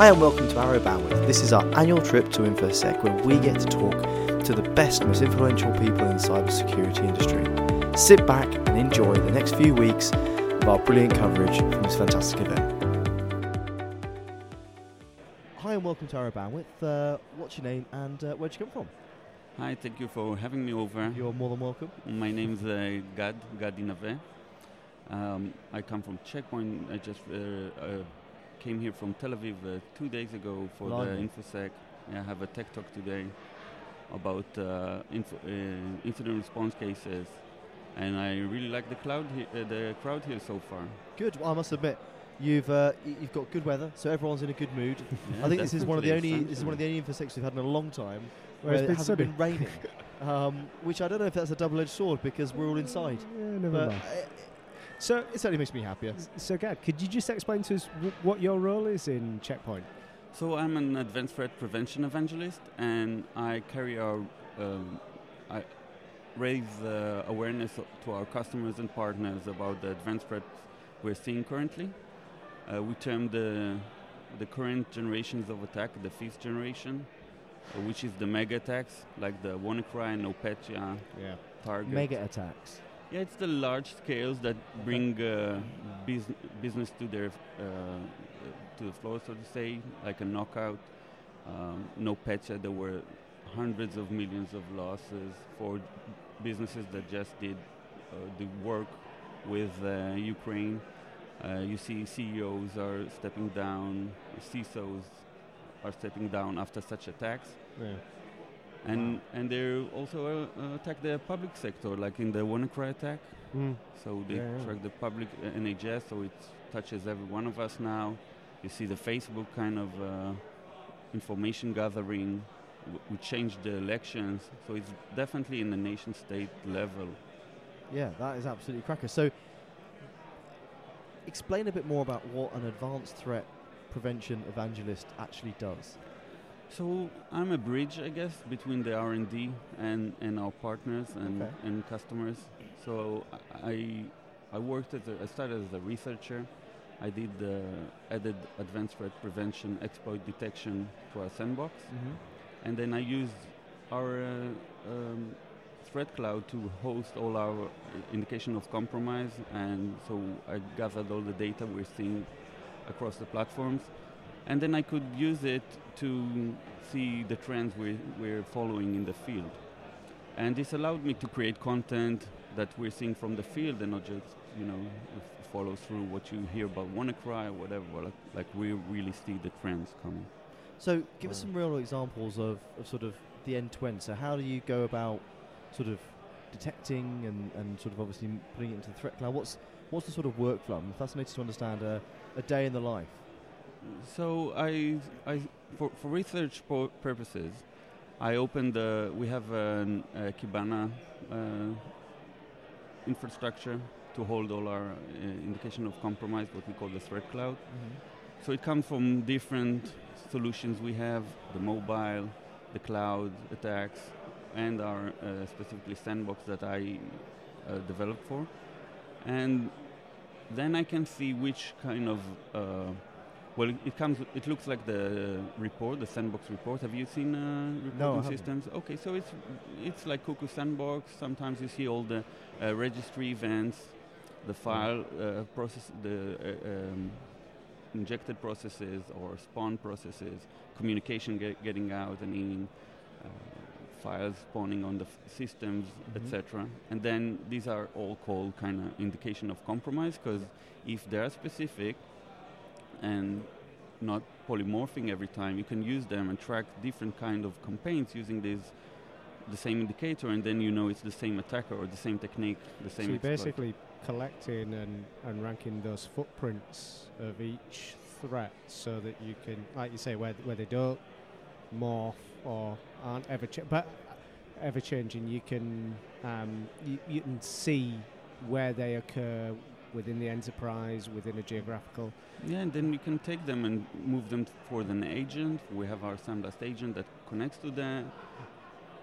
Hi and welcome to Arrow Bandwidth. This is our annual trip to InfoSec where we get to talk to the best, most influential people in the cybersecurity industry. Sit back and enjoy the next few weeks of our brilliant coverage from this fantastic event. Hi and welcome to Arrow Bandwidth. What's your name and where'd you come from? Hi, thank you for having me over. You're more than welcome. My name's Gad Inave. I come from Checkpoint. I just came here from Tel Aviv 2 days ago for the InfoSec. I have a tech talk today about incident response cases, and I really like the crowd here so far. Good. Well, I must admit, you've got good weather, so everyone's in a good mood. Yeah, I think this is one of the only InfoSecs we've had in a long time where it hasn't been raining, which I don't know if that's a double-edged sword because we're all inside. Yeah, never mind. So it certainly makes me happier. So Gad, could you just explain to us what your role is in Checkpoint? So I'm an advanced threat prevention evangelist, and I raise awareness to our customers and partners about the advanced threats we're seeing currently. We term the current generations of attack the fifth generation, which is the mega attacks like the WannaCry, NotPetya, Target. Mega attacks. Yeah, it's the large scales that bring business to the floor, so to say, like a knockout. NotPetya, there were hundreds of millions of losses for businesses that just did the work with Ukraine. You see CEOs are stepping down, CISOs are stepping down after such attacks. Yeah. And they also attack the public sector, like in the WannaCry attack. Mm. So they track the public NHS, so it touches every one of us now. You see the Facebook kind of information gathering, which changed the elections. So it's definitely in the nation-state level. Yeah, that is absolutely cracker. So explain a bit more about what an advanced threat prevention evangelist actually does. So I'm a bridge, I guess, between the R&D and our partners and customers. So I started as a researcher. I did added advanced threat prevention, exploit detection to our sandbox, and then I used our threat cloud to host all our indication of compromise. And so I gathered all the data we're seeing across the platforms. And then I could use it to see the trends we're following in the field. And this allowed me to create content that we're seeing from the field and not just, follow through what you hear about WannaCry or whatever. Like we really see the trends coming. So give us some real examples of sort of the end-to-end. So how do you go about sort of detecting and sort of obviously putting it into the threat cloud? What's the sort of workflow? I'm fascinated to understand a day in the life. So for research purposes, I opened. We have a Kibana infrastructure to hold all our indication of compromise, what we call the threat cloud. Mm-hmm. So it comes from different solutions we have: the mobile, the cloud attacks, and our specifically sandbox that I developed for. And then I can see which kind of it looks like the report, the sandbox report. Have you seen reporting systems? Okay, so it's like Cuckoo Sandbox. Sometimes you see all the registry events, the file process, the injected processes or spawn processes, communication getting out and in, files spawning on the systems, etc. And then these are all called kind of indication of compromise because if they are specific and not polymorphing every time, you can use them and track different kind of campaigns using the same indicator, and then you know it's the same attacker or the same technique, the same. So you're basically collecting and ranking those footprints of each threat so that you can, like you say, where they don't morph or aren't ever changing, you can see where they occur within the enterprise, within a geographical. Yeah, and then you can take them and move them for an agent. We have our Sandblast agent that connects to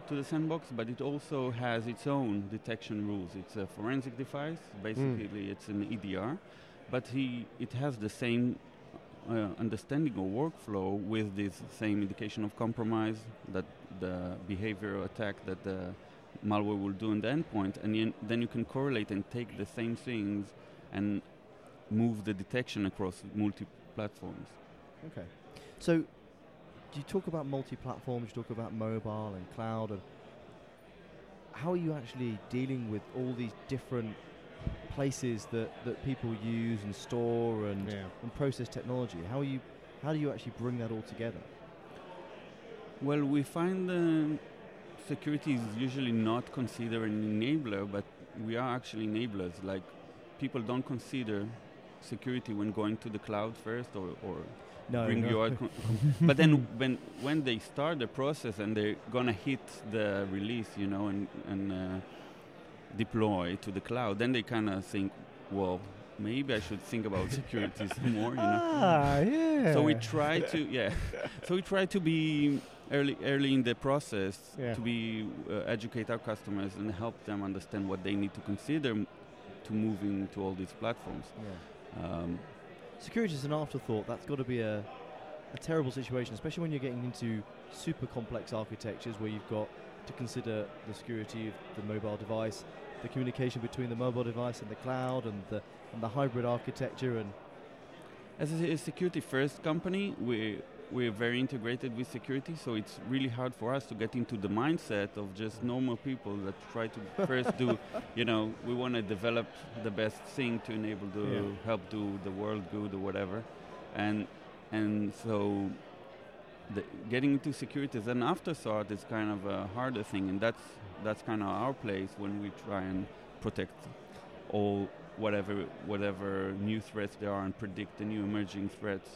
the sandbox, but it also has its own detection rules. It's a forensic device. Basically, it's an EDR, but it has the same understanding or workflow with this same indication of compromise, that the behavioral attack that the malware will do on the endpoint, and then you can correlate and take the same things and move the detection across multi-platforms. Okay. So you talk about multi-platforms, you talk about mobile and cloud, and how are you actually dealing with all these different places that people use and store and process technology? How do you actually bring that all together? Well, we find security is usually not considered an enabler, but we are actually enablers. Like, people don't consider security when going to the cloud first but then when they start the process and they're gonna hit the release, deploy to the cloud, then they kind of think, well, maybe I should think about security some more, yeah. So we try to, be early in the process, to be educate our customers and help them understand what they need to consider to moving to all these platforms. Yeah. Security is an afterthought. That's got to be a terrible situation, especially when you're getting into super complex architectures where you've got to consider the security of the mobile device, the communication between the mobile device and the cloud, and the hybrid architecture. And as a security-first company, we're very integrated with security, so it's really hard for us to get into the mindset of just normal people that try to first do, we want to develop the best thing to enable to help do the world good or whatever. And so getting into security as an afterthought is kind of a harder thing, and that's kind of our place when we try and protect all whatever new threats there are and predict the new emerging threats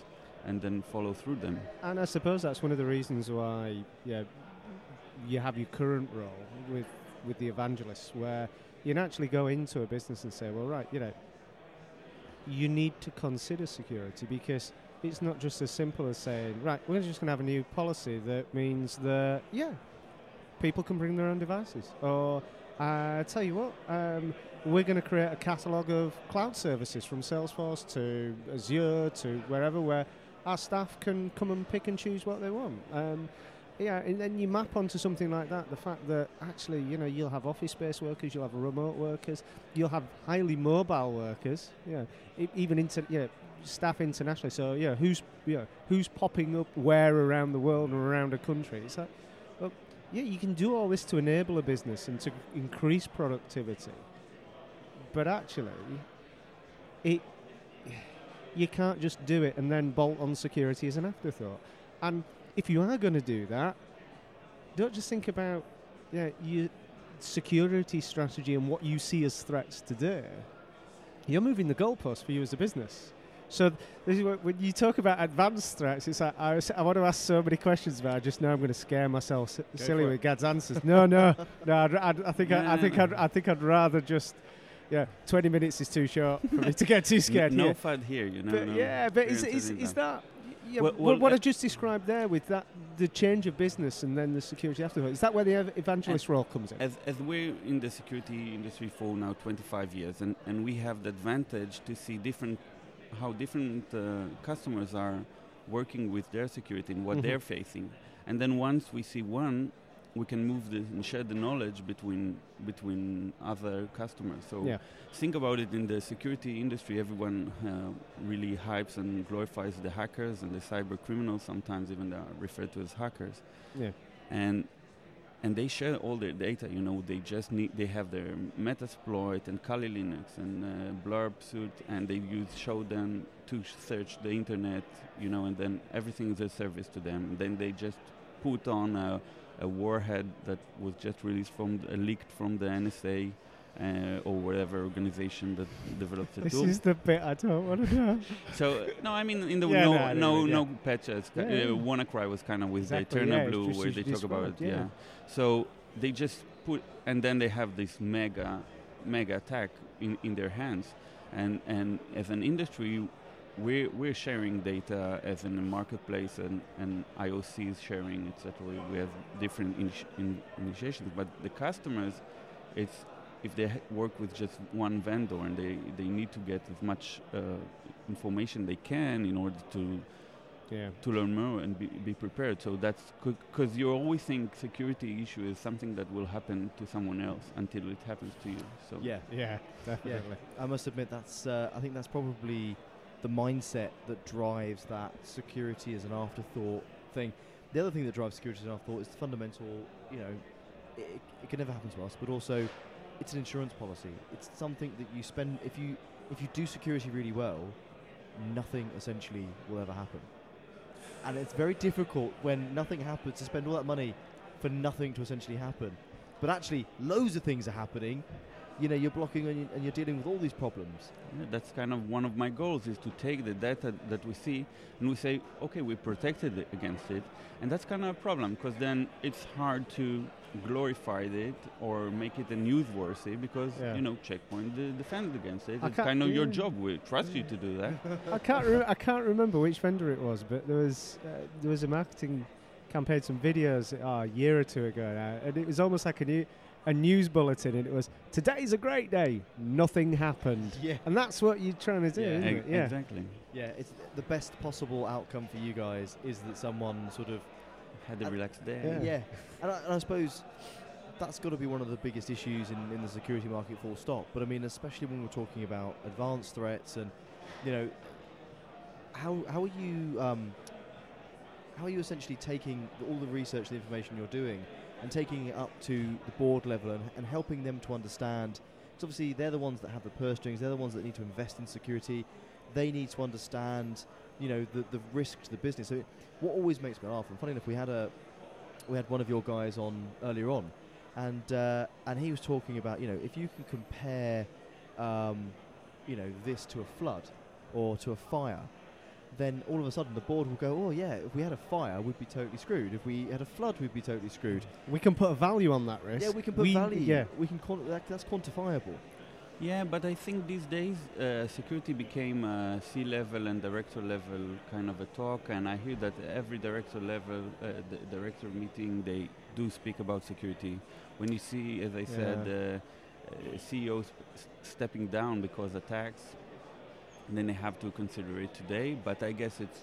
and then follow through them. And I suppose that's one of the reasons why you have your current role with the evangelists, where you can actually go into a business and say, well, right, you need to consider security, because it's not just as simple as saying, right, we're just going to have a new policy that means that, people can bring their own devices. Or, tell you what, we're going to create a catalogue of cloud services from Salesforce to Azure to wherever, where our staff can come and pick and choose what they want. And then you map onto something like that, the fact that actually, you'll have office-based workers, you'll have remote workers, you'll have highly mobile workers, staff internationally, so who's popping up where around the world and around a country. It's like, you can do all this to enable a business and to increase productivity, but actually, you can't just do it and then bolt on security as an afterthought. And if you are going to do that, don't just think about your security strategy and what you see as threats today. You're moving the goalpost for you as a business. So this is when you talk about advanced threats, it's like, I want to ask so many questions, but I just know I'm going to scare myself silly with Gad's answers. No. I think I'd rather just 20 minutes is too short for me to get too scared. No fun here, But I just described there with that, the change of business and then the security afterwards, is that where the evangelist role comes in? As we're in the security industry for now 25 years, and we have the advantage to see how different customers are working with their security and what they're facing. And then once we see one, we can move and share the knowledge between other customers. So think about it, in the security industry, everyone really hypes and glorifies the hackers and the cyber criminals. Sometimes even they are referred to as hackers. Yeah. And they share all their data, they have their Metasploit and Kali Linux and Blurb suit, and they use Shodan to search the internet, and then everything is a service to them. And then they just put on a warhead that was just released leaked from the NSA or whatever organization that developed the tool. This is the bit I don't want to know. So, NotPetya, WannaCry was kind of with the Eternal Blue, where they talk about it. Yeah. So they just put, and then they have this mega attack in their hands. And as an industry, we're sharing data as in a marketplace, and IOC is sharing, etc. We have different initiations, but the customers, it's if they work with just one vendor and they need to get as much information they can in order to learn more and be prepared. So that's because you always think security issue is something that will happen to someone else until it happens to you. So yeah, definitely. Yeah. I must admit that's I think that's probably the mindset that drives that security as an afterthought thing. The other thing that drives security as an afterthought is the fundamental, it can never happen to us, but also it's an insurance policy. It's something that you spend, if you do security really well, nothing essentially will ever happen. And it's very difficult when nothing happens to spend all that money for nothing to essentially happen. But actually, loads of things are happening. You're blocking and you're dealing with all these problems. Yeah, that's kind of one of my goals, is to take the data that we see and we say, okay, we protected it against it. And that's kind of a problem, because then it's hard to glorify it or make it a newsworthy, because, Checkpoint defended against it. It's kind of your job. We trust you to do that. I can't remember which vendor it was, but there was a marketing campaign, some videos a year or two ago now, and it was almost like a news bulletin, and it was, today's a great day, nothing happened. Yeah. And that's what you're trying to do, isn't it? Yeah, exactly. Yeah, it's the best possible outcome for you guys is that someone sort of had a relaxed day. Yeah. And I suppose that's got to be one of the biggest issues in the security market, full stop. But I mean, especially when we're talking about advanced threats and, how are you essentially taking all the research, the information you're doing, and taking it up to the board level and helping them to understand, because obviously they're the ones that have the purse strings, they're the ones that need to invest in security, they need to understand, the risk to the business. So what always makes me laugh, and funny enough, we had one of your guys on earlier on, and he was talking about, if you can compare, this to a flood or to a fire, then all of a sudden the board will go, oh yeah, if we had a fire, we'd be totally screwed. If we had a flood, we'd be totally screwed. We can put a value on that risk. Yeah, we can put value. Yeah. We can that's quantifiable. Yeah, but I think these days security became a C-level and director-level kind of a talk, and I hear that every director-level director meeting, they do speak about security. When you see, as I said, CEOs stepping down because attacks, then they have to consider it today, but I guess it's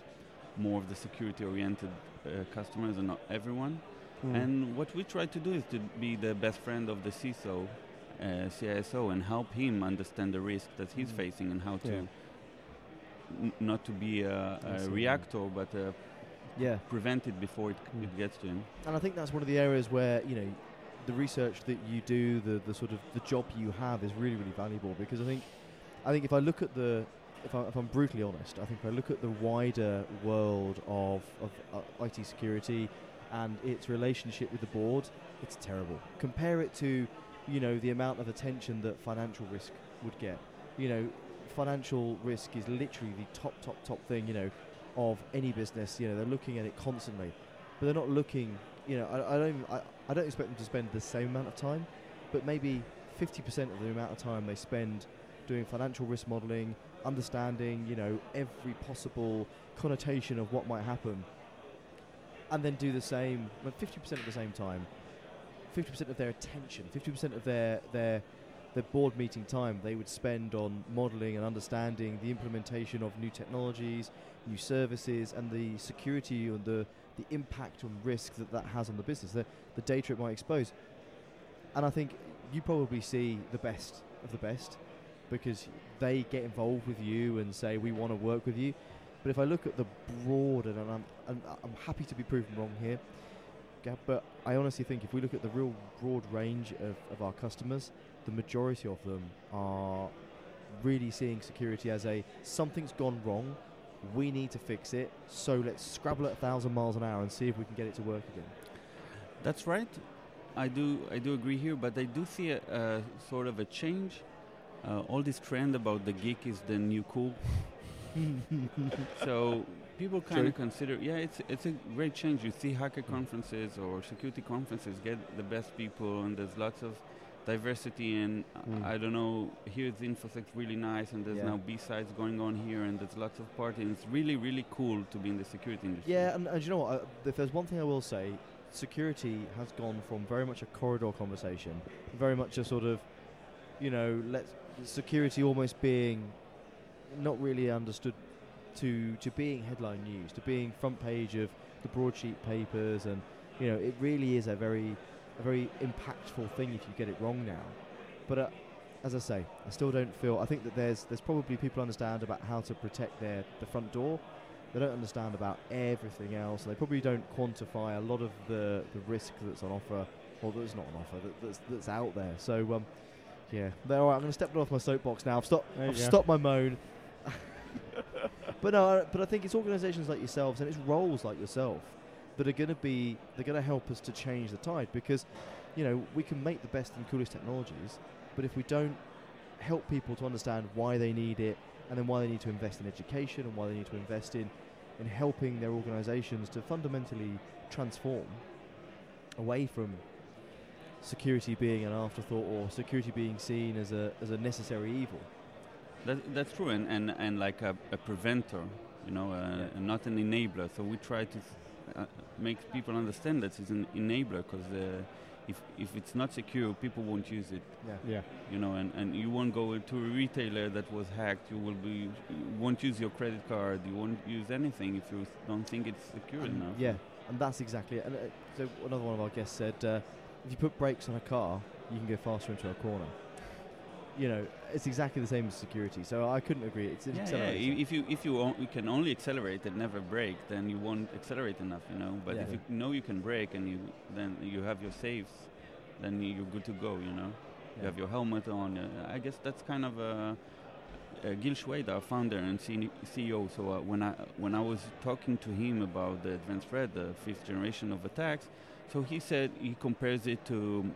more of the security-oriented customers and not everyone. Mm. And what we try to do is to be the best friend of the CISO, CISO, and help him understand the risk that he's facing and how to not to be a reactor, but prevent it before it gets to him. And I think that's one of the areas where the research that you do, the sort of the job you have, is really, really valuable, because I think if I look at if I'm brutally honest, I think if I look at the wider world of IT security and its relationship with the board, it's terrible. Compare it to, the amount of attention that financial risk would get. Financial risk is literally the top thing, of any business. They're looking at it constantly, but they're not looking, I don't expect them to spend the same amount of time, but maybe 50% of the amount of time they spend doing financial risk modeling, understanding, every possible connotation of what might happen, and then do the same, 50% of the same time, 50% of their attention, 50% of their board meeting time they would spend on modeling and understanding the implementation of new technologies, new services, and the security and the impact and risk that has on the business, the data it might expose. And I think you probably see the best of the best, because they get involved with you and say, we want to work with you. But if I look at the broader, and I'm happy to be proven wrong here, but I honestly think if we look at the real broad range of our customers, the majority of them are really seeing security as something's gone wrong, we need to fix it, so let's scrabble at 1,000 miles an hour and see if we can get it to work again. That's right. I do agree here, but I do see a sort of a change. All this trend about the geek is the new cool. So people kind of consider, it's a great change. You see hacker conferences or security conferences get the best people, and there's lots of diversity, and I don't know, here's InfoSec really nice, and there's now B-sides going on here, and there's lots of parties. It's really, really cool to be in the security industry. Yeah, and you know what, if there's one thing I will say, security has gone from very much a corridor conversation, very much a sort of you know, security almost being not really understood to being headline news, to being front page of the broadsheet papers, and you know, it really is a very impactful thing if you get it wrong now. But as I say, I still don't feel. I think that there's probably people understand about how to protect the front door. They don't understand about everything else. They probably don't quantify a lot of the risk that's on offer, or that's not on offer, that's out there. So yeah, they're all right. I'm going to step off my soapbox now. I've stopped my moan. But no, but I think it's organisations like yourselves and it's roles like yourself that are going to be, they're going to help us to change the tide, because, you know, we can make the best and coolest technologies, but if we don't help people to understand why they need it, and then why they need to invest in education, and why they need to invest in helping their organisations to fundamentally transform away from security being an afterthought or security being seen as a necessary evil. That's true, and like a preventer, you know, and not an enabler. So we try to make people understand that it's an enabler, because if it's not secure, people won't use it. Yeah. You know, and you won't go to a retailer that was hacked. You won't use your credit card. You won't use anything if you don't think it's secure enough. Yeah, and that's exactly it. And so another one of our guests said, if you put brakes on a car, you can go faster into a corner. You know, it's exactly the same as security. So I couldn't agree. It's an accelerator. Yeah. If you can only accelerate and never brake, then you won't accelerate enough, you know. But if you know you can brake and then you have your safes, then you're good to go, you know. Yeah. You have your helmet on. I guess that's kind of Gil Schwede, our founder and CEO. So when I was talking to him about the advanced threat, the fifth generation of attacks, so he said he compares it to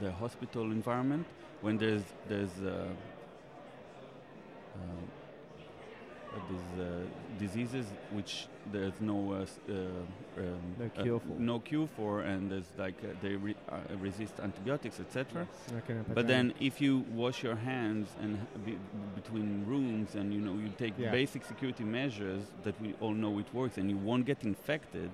the hospital environment. When there's diseases which there's no cure for, and there's like they resist antibiotics, etc. Yes. But then if you wash your hands and between rooms, and you know, you take basic security measures that we all know it works, and you won't get infected.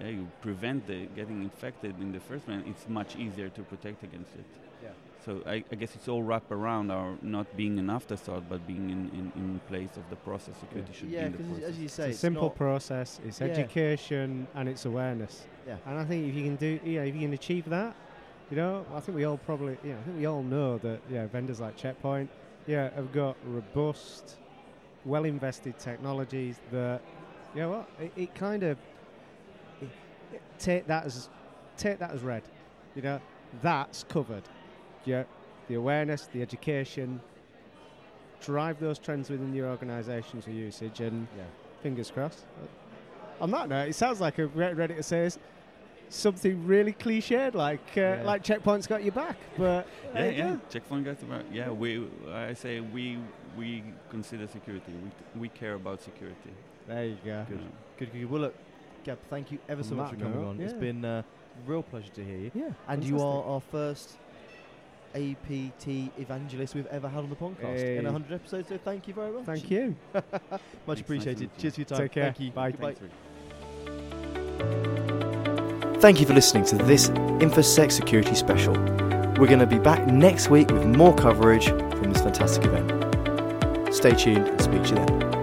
Yeah, you prevent getting infected in the first place. It's much easier to protect against it. Yeah. So I guess it's all wrapped around our not being an afterthought, but being in place of the process. Security should be in the process. Yeah, because as you say, it's a simple process. It's education and it's awareness. Yeah. And I think if you can achieve that, you know, I think we all know that vendors like Checkpoint have got robust, well invested technologies that, you know what, it kind of take that as read, you know, that's covered. Yeah, the awareness, the education, drive those trends within your organisation's usage, and fingers crossed. On that note, it sounds like ready to say something really cliched, like Checkpoint's got your back. But Checkpoint got your back. Yeah, we consider security. We care about security. There you go. Good. Well, look, Gab, thank you ever so much for coming on. Yeah. It's been a real pleasure to hear you. Yeah, and fantastic. You are our first APT evangelist we've ever had on the podcast in 100 episodes, so thank you very much. Thank you. Much appreciated. Cheers for your time. Take care. Thank you. Bye. Goodbye. Thank you for listening to this InfoSec Security Special. We're going to be back next week with more coverage from this fantastic event. Stay tuned and speak to you then.